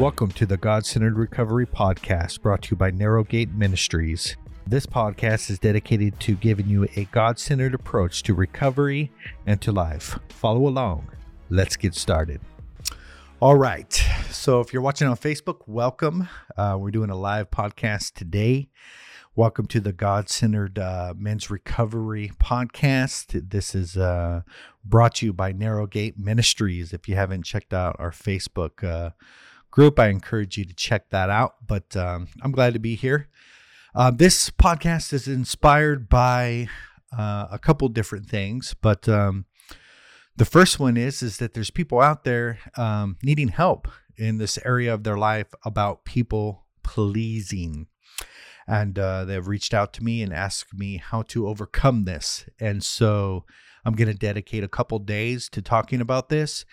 Welcome to the God-Centered Recovery Podcast, brought to you by Narrow Gate Ministries. This podcast is dedicated to giving you a God-centered approach to recovery and to life. Follow along. Let's get started. All right. So if you're watching on Facebook, welcome. We're doing a live podcast today. Welcome to the God-Centered Men's Recovery Podcast. This is brought to you by Narrow Gate Ministries. If you haven't checked out our Facebook group, I encourage you to check that out. But I'm glad to be here. This podcast is inspired by a couple different things, but the first one is that there's people out there needing help in this area of their life about people pleasing, and they've reached out to me and asked me how to overcome this. And so I'm going to dedicate a couple days to talking about this.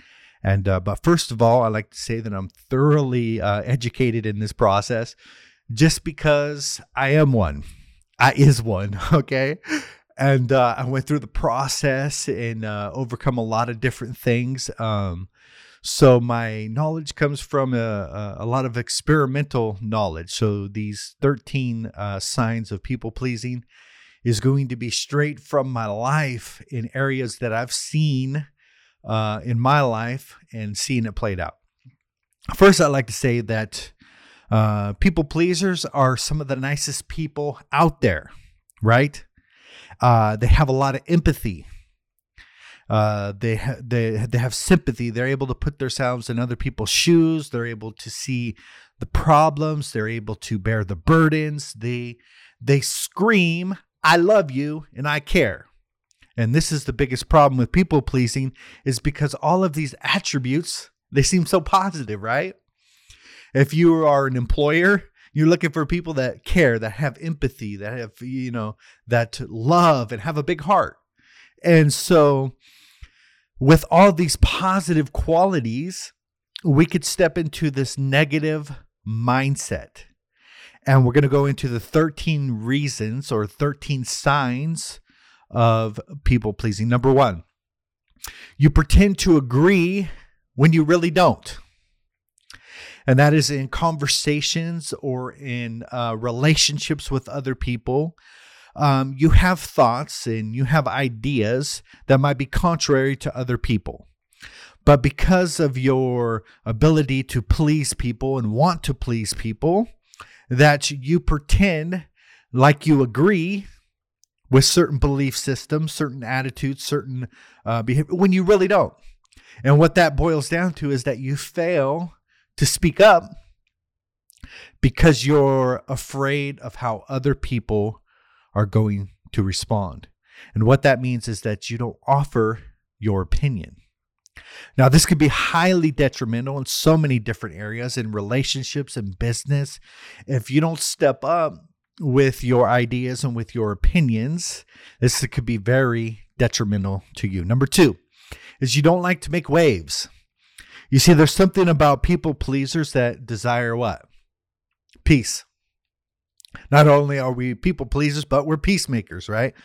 And but first of all, I like to say that I'm thoroughly educated in this process. Just because I is one, okay? And I went through the process and overcome a lot of different things. So my knowledge comes from a lot of experimental knowledge. So these 13 signs of people pleasing is going to be straight from my life in areas that I've seen in my life and seen it played out. First, I'd like to say that people pleasers are some of the nicest people out there, right? They have a lot of empathy. They have sympathy. They're able to put themselves in other people's shoes. They're able to see the problems. They're able to bear the burdens. They scream, "I love you and I care." And this is the biggest problem with people pleasing, is because all of these attributes, they seem so positive, right? If you are an employer, you're looking for people that care, that have empathy, that have, that love and have a big heart. And so with all these positive qualities, we could step into this negative mindset. And we're going to go into the 13 reasons or 13 signs of people pleasing. Number one, you pretend to agree when you really don't. And that is in conversations or in relationships with other people. You have thoughts and you have ideas that might be contrary to other people. But because of your ability to please people and want to please people, that you pretend like you agree with certain belief systems, certain attitudes, certain behavior, when you really don't. And what that boils down to is that you fail to speak up because you're afraid of how other people are going to respond. And what that means is that you don't offer your opinion. Now, this could be highly detrimental in so many different areas, in relationships and business. If you don't step up with your ideas and with your opinions, this could be very detrimental to you. Number two is you don't like to make waves. You see, there's something about people pleasers that desire what? Peace. Not only are we people pleasers, but we're peacemakers, right?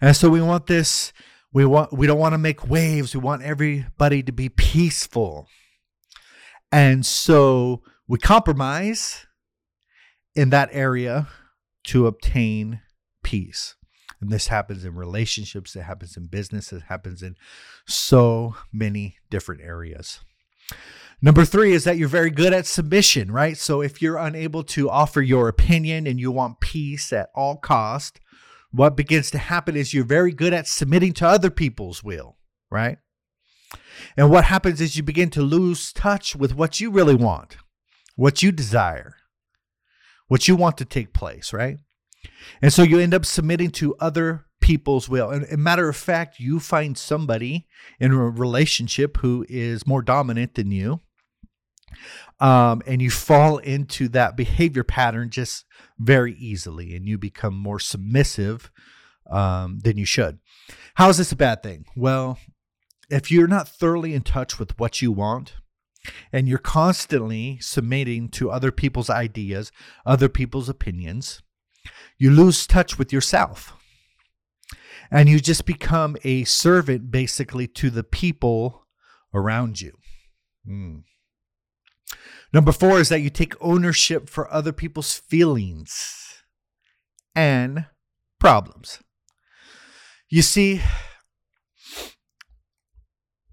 And so we want this, we don't want to make waves. We want everybody to be peaceful. And so we compromise in that area to obtain peace. And this happens in relationships, it happens in business, it happens in so many different areas. Number three is that you're very good at submission, right? So if you're unable to offer your opinion and you want peace at all cost, what begins to happen is you're very good at submitting to other people's will, right? And what happens is you begin to lose touch with what you really want, what you desire, what you want to take place, right? And so you end up submitting to other people's will. And as a matter of fact, you find somebody in a relationship who is more dominant than you, and you fall into that behavior pattern just very easily, and you become more submissive than you should. How is this a bad thing? Well, if you're not thoroughly in touch with what you want, and you're constantly submitting to other people's ideas, other people's opinions, you lose touch with yourself. And you just become a servant, basically, to the people around you. Number 4 is that you take ownership for other people's feelings and problems. You see,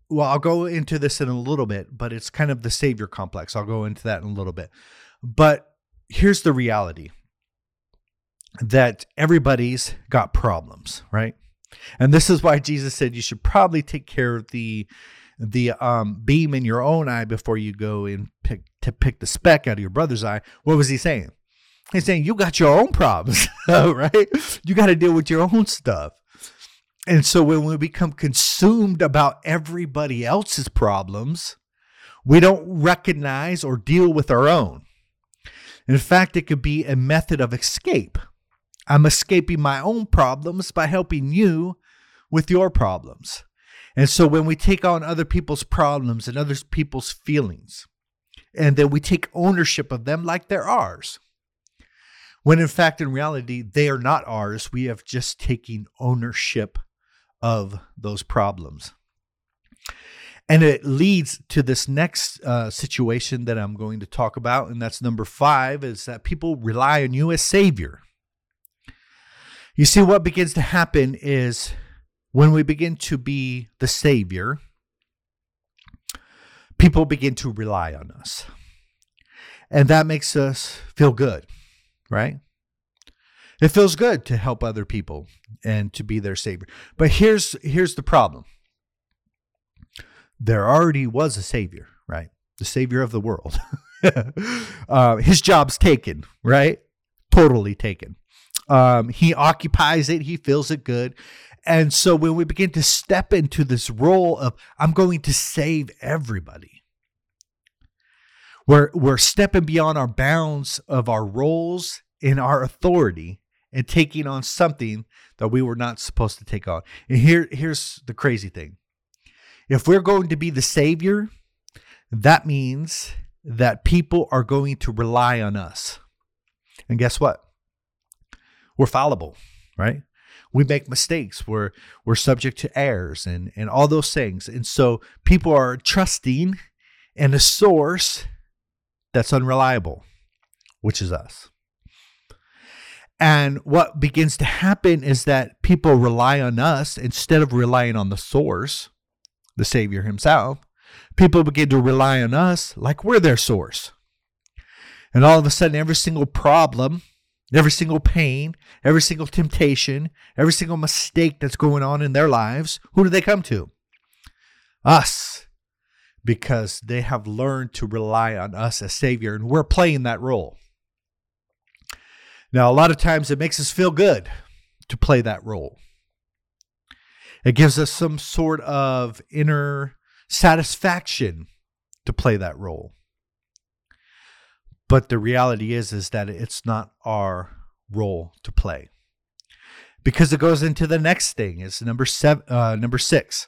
well, I'll go into this in a little bit, but it's kind of the savior complex. I'll go into that in a little bit. But here's the reality, that everybody's got problems, right? And this is why Jesus said you should probably take care of the beam in your own eye before you go and pick the speck out of your brother's eye. What was he saying? He's saying you got your own problems, right? You got to deal with your own stuff. And so when we become consumed about everybody else's problems, we don't recognize or deal with our own. In fact, it could be a method of escape. I'm escaping my own problems by helping you with your problems. And so when we take on other people's problems and other people's feelings, and then we take ownership of them like they're ours, when in fact, in reality, they are not ours. We have just taken ownership of those problems. And it leads to this next situation that I'm going to talk about. And that's number 5, is that people rely on you as savior. You see, what begins to happen is when we begin to be the savior, people begin to rely on us. And that makes us feel good, right? It feels good to help other people and to be their savior. But here's the problem. There already was a savior, right? The savior of the world. His job's taken, right? Totally taken. He occupies it. He feels it good. And so when we begin to step into this role of, I'm going to save everybody, we're stepping beyond our bounds of our roles and our authority and taking on something that we were not supposed to take on. And here's the crazy thing. If we're going to be the savior, that means that people are going to rely on us. And guess what? We're fallible, right? We make mistakes. We're subject to errors and all those things. And so people are trusting in a source that's unreliable, which is us. And what begins to happen is that people rely on us instead of relying on the source, the Savior himself. People begin to rely on us like we're their source. And all of a sudden, every single problem, every single pain, every single temptation, every single mistake that's going on in their lives, who do they come to? Us. Because they have learned to rely on us as Savior, and we're playing that role. Now, a lot of times it makes us feel good to play that role. It gives us some sort of inner satisfaction to play that role. But the reality is that it's not our role to play, because it goes into the next thing. It's number 6.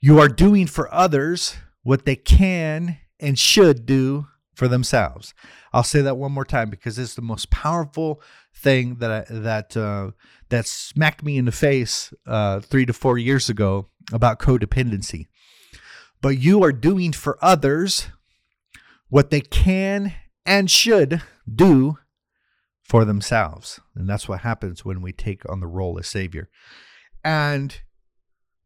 You are doing for others what they can and should do for themselves. I'll say that one more time, because it's the most powerful thing that smacked me in the face 3 to 4 years ago about codependency. But you are doing for others what they can and should do for themselves. And that's what happens when we take on the role as savior. And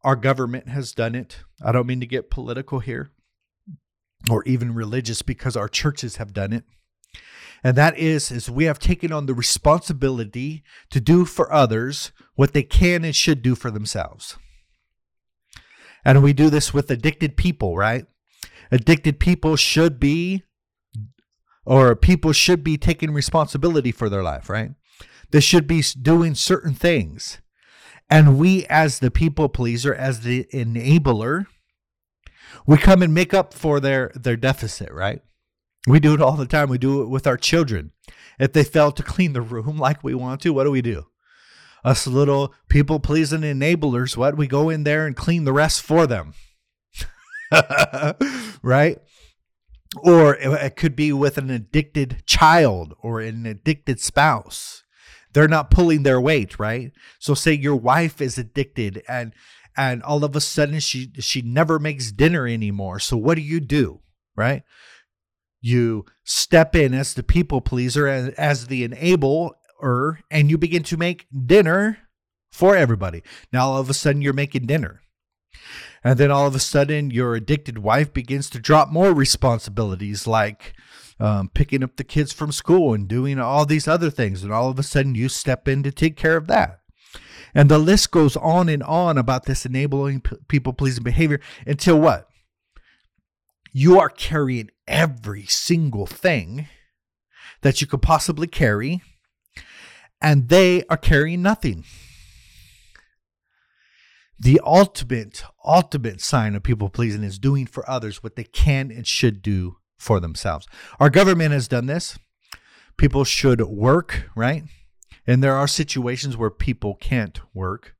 our government has done it. I don't mean to get political here, or even religious, because our churches have done it. And that is we have taken on the responsibility to do for others what they can and should do for themselves. And we do this with addicted people, right? Addicted people should be, or people should be taking responsibility for their life, right? They should be doing certain things. And we, as the people pleaser, as the enabler, we come and make up for their deficit, right? We do it all the time. We do it with our children. If they fail to clean the room like we want to, what do? Us little people pleasing enablers, what? We go in there and clean the rest for them. Right? Or it could be with an addicted child or an addicted spouse. They're not pulling their weight, right? So say your wife is addicted and all of a sudden she never makes dinner anymore. So what do you do, right? You step in as the people pleaser, as the enabler, and you begin to make dinner for everybody. Now, all of a sudden, you're making dinner. And then all of a sudden, your addicted wife begins to drop more responsibilities, like picking up the kids from school and doing all these other things. And all of a sudden, you step in to take care of that. And the list goes on and on about this enabling, people-pleasing behavior until what? You are carrying every single thing that you could possibly carry, and they are carrying nothing. The ultimate sign of people-pleasing is doing for others what they can and should do for themselves. Our government has done this. People should work, right? And there are situations where people can't work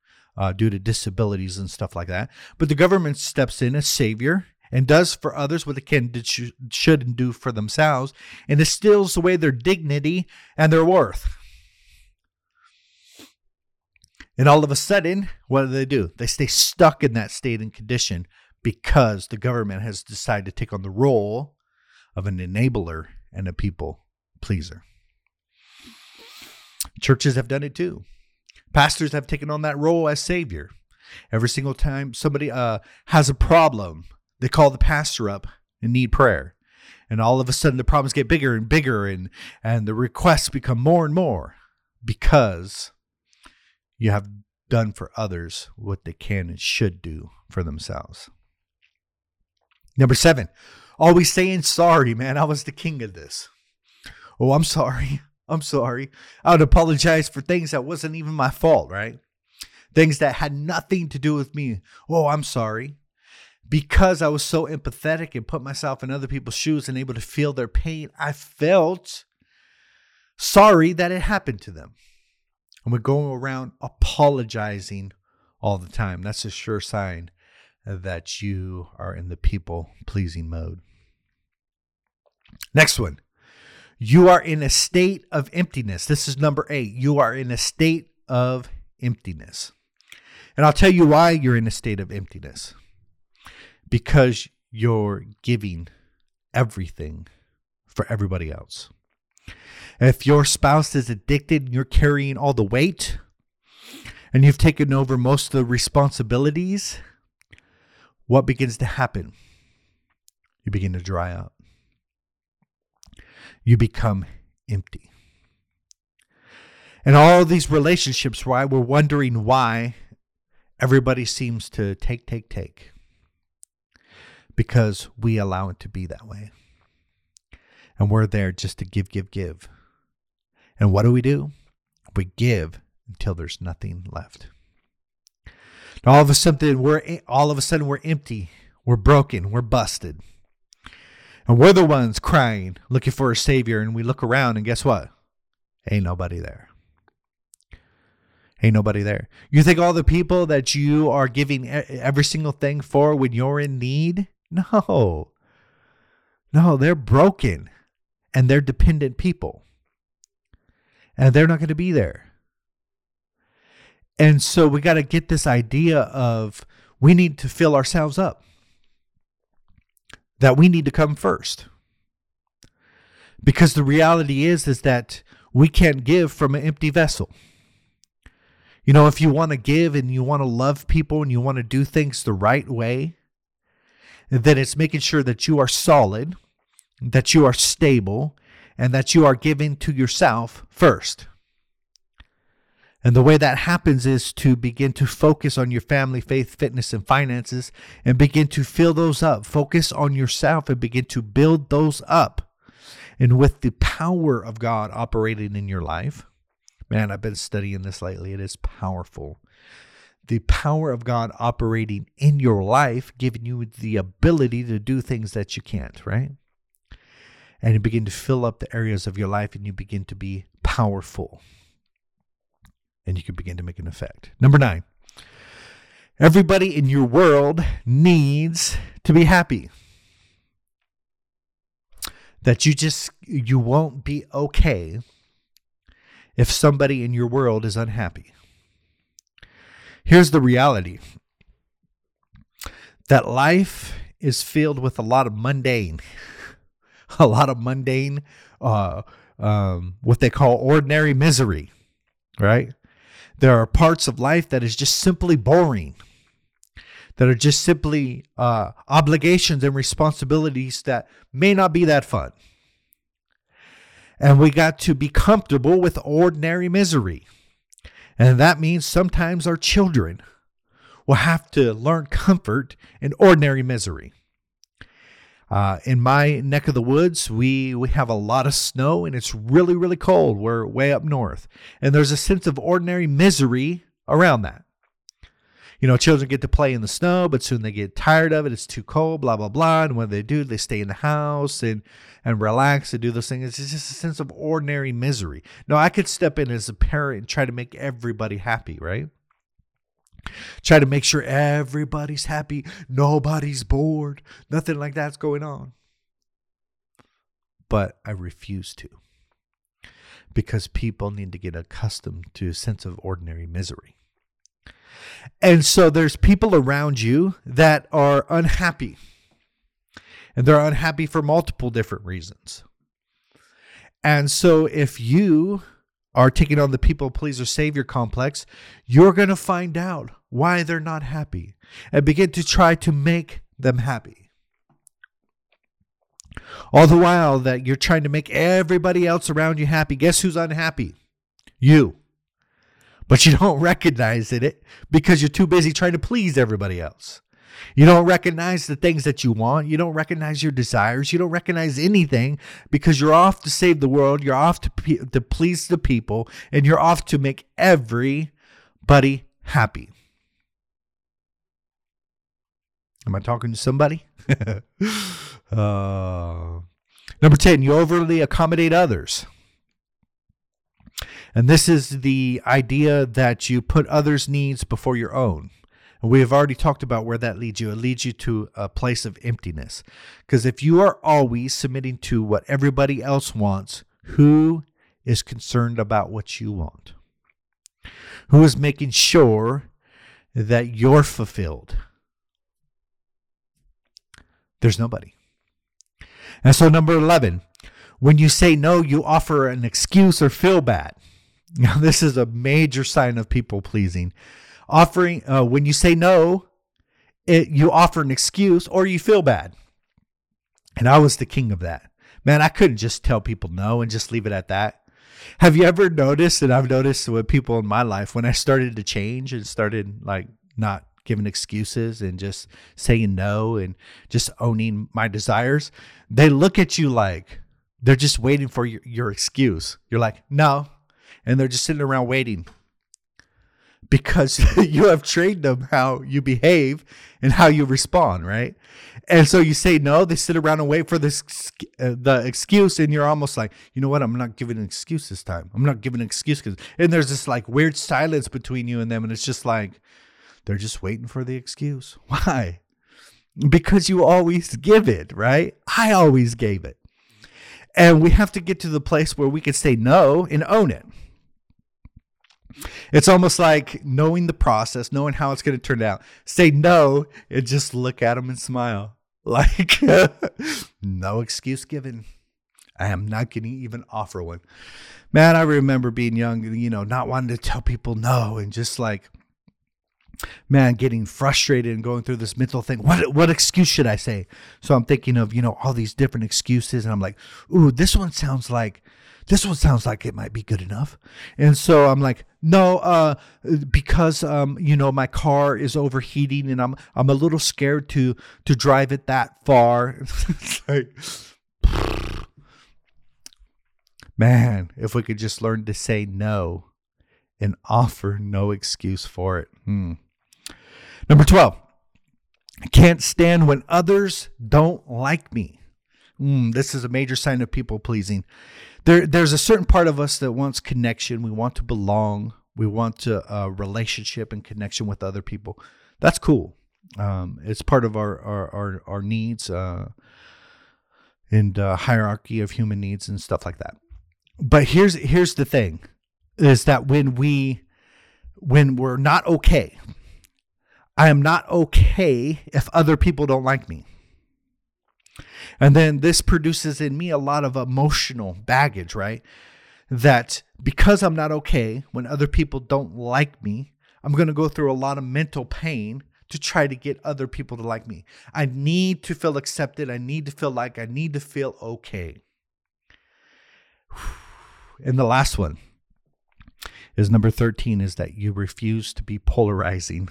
due to disabilities and stuff like that. But the government steps in as savior and does for others what they can and shouldn't do for themselves, and it steals away their dignity and their worth. And all of a sudden, what do? They stay stuck in that state and condition because the government has decided to take on the role of an enabler and a people pleaser. Churches have done it too. Pastors have taken on that role as savior. Every single time somebody has a problem, they call the pastor up and need prayer. And all of a sudden the problems get bigger and bigger, and the requests become more and more because you have done for others what they can and should do for themselves. Number 7, always saying sorry, man. I was the king of this. Oh, I'm sorry. I would apologize for things that wasn't even my fault, right? Things that had nothing to do with me. Oh, I'm sorry. Because I was so empathetic and put myself in other people's shoes and able to feel their pain, I felt sorry that it happened to them. And we're going around apologizing all the time. That's a sure sign that you are in the people-pleasing mode. Next one. You are in a state of emptiness. This is number 8. You are in a state of emptiness. And I'll tell you why you're in a state of emptiness. Because you're giving everything for everybody else. If your spouse is addicted and you're carrying all the weight and you've taken over most of the responsibilities, what begins to happen? You begin to dry up. You become empty. And all these relationships, why we're wondering why everybody seems to take. Because we allow it to be that way. And we're there just to give. And what do? We give until there's nothing left. And all of a sudden we're empty, we're broken, we're busted. And we're the ones crying, looking for a savior, and we look around and guess what? Ain't nobody there. You think all the people that you are giving every single thing for when you're in need? No, they're broken and they're dependent people. And they're not going to be there. And so we got to get this idea of we need to fill ourselves up. That we need to come first. Because the reality is that we can't give from an empty vessel. You know, if you want to give and you want to love people and you want to do things the right way, then it's making sure that you are solid, that you are stable, and that you are giving to yourself first. And the way that happens is to begin to focus on your family, faith, fitness, and finances, and begin to fill those up. Focus on yourself and begin to build those up. And with the power of God operating in your life, man, I've been studying this lately. It is powerful. The power of God operating in your life, giving you the ability to do things that you can't, right? And you begin to fill up the areas of your life and you begin to be powerful. And you can begin to make an effect. Number 9, everybody in your world needs to be happy. That you won't be okay if somebody in your world is unhappy. Here's the reality. That life is filled with a lot of mundane, a lot of mundane, what they call ordinary misery, right? There are parts of life that is just simply boring, that are just simply obligations and responsibilities that may not be that fun. And we got to be comfortable with ordinary misery. And that means sometimes our children will have to learn comfort in ordinary misery. In my neck of the woods, we have a lot of snow and it's really, really cold. We're way up north. And there's a sense of ordinary misery around that. You know, children get to play in the snow, but soon they get tired of it. It's too cold, blah, blah, blah. And what do, they stay in the house and relax and do those things. It's just a sense of ordinary misery. Now, I could step in as a parent and try to make everybody happy, right? Try to make sure everybody's happy. Nobody's bored. Nothing like that's going on. But I refuse to, because people need to get accustomed to a sense of ordinary misery. And so there's people around you that are unhappy, and they're unhappy for multiple different reasons. And so if you are taking on the people pleaser savior complex, you're going to find out why they're not happy and begin to try to make them happy. All the while that you're trying to make everybody else around you happy, guess who's unhappy? You. But you don't recognize it because you're too busy trying to please everybody else. You don't recognize the things that you want. You don't recognize your desires. You don't recognize anything because you're off to save the world. You're off to please the people, and you're off to make everybody happy. Am I talking to somebody? Number 10, you overly accommodate others. And this is the idea that you put others' needs before your own. And we have already talked about where that leads you. It leads you to a place of emptiness. Because if you are always submitting to what everybody else wants, who is concerned about what you want? Who is making sure that you're fulfilled? There's nobody. And so number 11, when you say no, you offer an excuse or feel bad. Now, this is a major sign of people pleasing. When you say no, you offer an excuse or you feel bad. And I was the king of that. Man, I couldn't just tell people no and just leave it at that. Have you ever noticed, and I've noticed with people in my life, when I started to change and started like not giving excuses and just saying no and just owning my desires, they look at you like they're just waiting for your excuse. You're like, no. And they're just sitting around waiting because you have trained them how you behave and how you respond, right? And so you say no, they sit around and wait for the excuse, and you're almost like, you know what? I'm not giving an excuse this time. I'm not giving an excuse. And there's this like weird silence between you and them, and it's just like, they're just waiting for the excuse. Why? Because you always give it, right? I always gave it. And we have to get to the place where we can say no and own it. It's almost like knowing the process, knowing how it's going to turn out. Say no and just look at them and smile. Like, no excuse given. I am not going to even offer one. Man, I remember being young, you know, not wanting to tell people no and just like, man, getting frustrated and going through this mental thing. What excuse should I say? So I'm thinking of, you know, all these different excuses, and I'm like, ooh, this one sounds like it might be good enough. And so I'm like, no, because you know, my car is overheating and I'm a little scared to drive it that far. It's like, man, if we could just learn to say no and offer no excuse for it. Number 12, I can't stand when others don't like me. This is a major sign of people pleasing. There's a certain part of us that wants connection. We want to belong. We want a relationship and connection with other people. That's cool. It's part of our needs and hierarchy of human needs and stuff like that. But here's the thing, is that when we're not okay, I am not okay if other people don't like me. And then this produces in me a lot of emotional baggage, right? That because I'm not okay, when other people don't like me, I'm going to go through a lot of mental pain to try to get other people to like me. I need to feel accepted. I need to feel like I need to feel okay. And the last one is number 13, is that you refuse to be polarizing.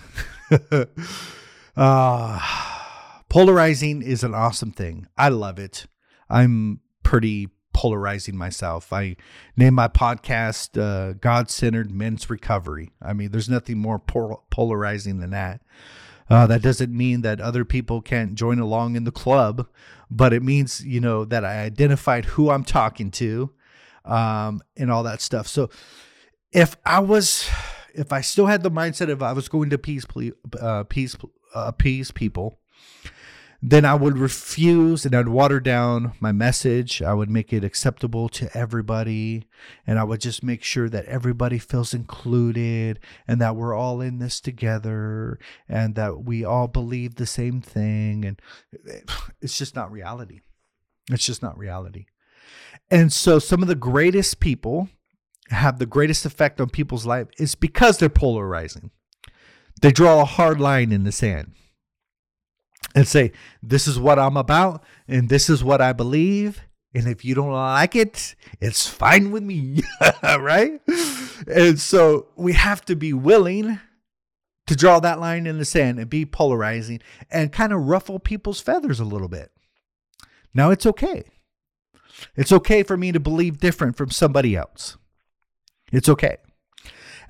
Polarizing is an awesome thing. I love it. I'm pretty polarizing myself. I name my podcast God-Centered Men's Recovery. I mean, there's nothing more polarizing than that. That doesn't mean that other people can't join along in the club, but it means, you know, that I identified who I'm talking to and all that stuff. So if I still had the mindset of I was going to appease people, then I would refuse and I'd water down my message. I would make it acceptable to everybody. And I would just make sure that everybody feels included and that we're all in this together and that we all believe the same thing. And it's just not reality. It's just not reality. And so some of the greatest people have the greatest effect on people's life is because they're polarizing. They draw a hard line in the sand and say, this is what I'm about, and this is what I believe, and if you don't like it, it's fine with me, right? And so we have to be willing to draw that line in the sand and be polarizing and kind of ruffle people's feathers a little bit. Now, it's okay. It's okay for me to believe different from somebody else. It's okay.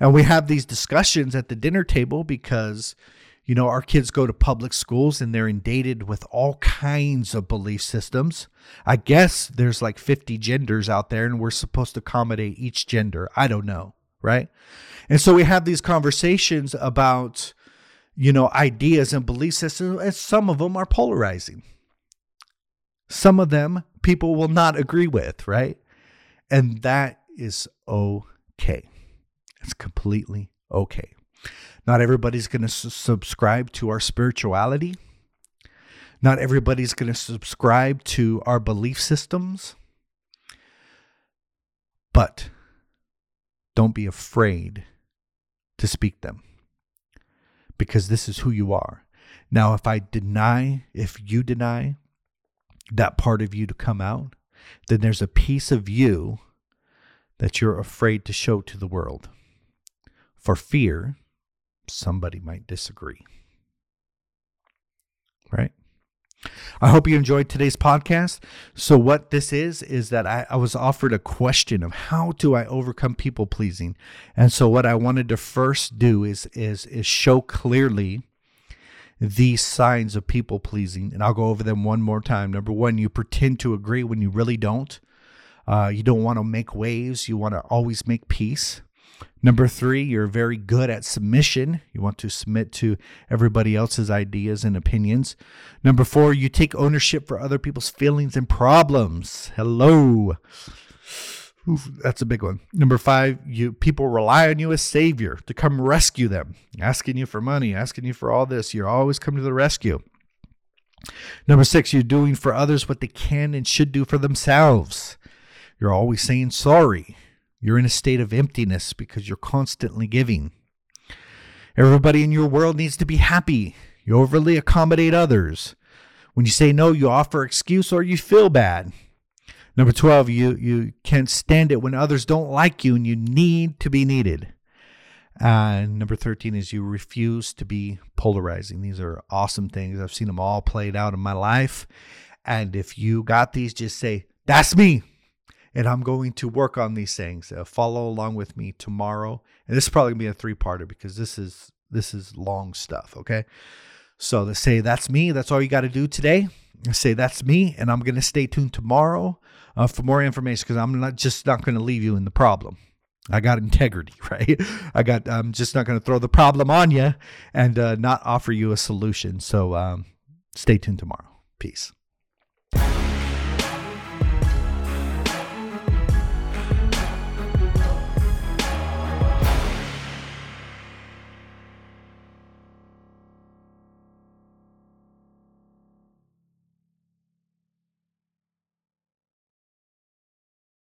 And we have these discussions at the dinner table because, you know, our kids go to public schools and they're inundated with all kinds of belief systems. I guess there's like 50 genders out there and we're supposed to accommodate each gender. I don't know, right? And so we have these conversations about, you know, ideas and belief systems, and some of them are polarizing. Some of them people will not agree with, right? And that is okay. It's completely okay. Not everybody's going to subscribe to our spirituality. Not everybody's going to subscribe to our belief systems. But don't be afraid to speak them, because this is who you are. Now, if you deny that part of you to come out, then there's a piece of you that you're afraid to show to the world for fear somebody might disagree, right? I hope you enjoyed today's podcast. So what this is that I was offered a question of how do I overcome people pleasing? And so what I wanted to first do is show clearly these signs of people pleasing. And I'll go over them one more time. Number one, you pretend to agree when you really don't. You don't want to make waves. You want to always make peace. Number three, you're very good at submission. You want to submit to everybody else's ideas and opinions. Number four, you take ownership for other people's feelings and problems. Hello. Oof, that's a big one. Number five, people rely on you as savior to come rescue them, asking you for money, asking you for all this. You're always coming to the rescue. Number six, you're doing for others what they can and should do for themselves. You're always saying sorry. You're in a state of emptiness because you're constantly giving. Everybody in your world needs to be happy. You overly accommodate others. When you say no, you offer excuse or you feel bad. Number 12, you can't stand it when others don't like you and you need to be needed. Number 13 is you refuse to be polarizing. These are awesome things. I've seen them all played out in my life. And if you got these, just say, that's me. And I'm going to work on these things. Follow along with me tomorrow. And this is probably going to be a three-parter because this is long stuff, okay? So let's say, that's me. That's all you got to do today. Say, that's me. And I'm going to stay tuned tomorrow for more information, because I'm not going to leave you in the problem. I got integrity, right? I'm just not going to throw the problem on you and not offer you a solution. So stay tuned tomorrow. Peace.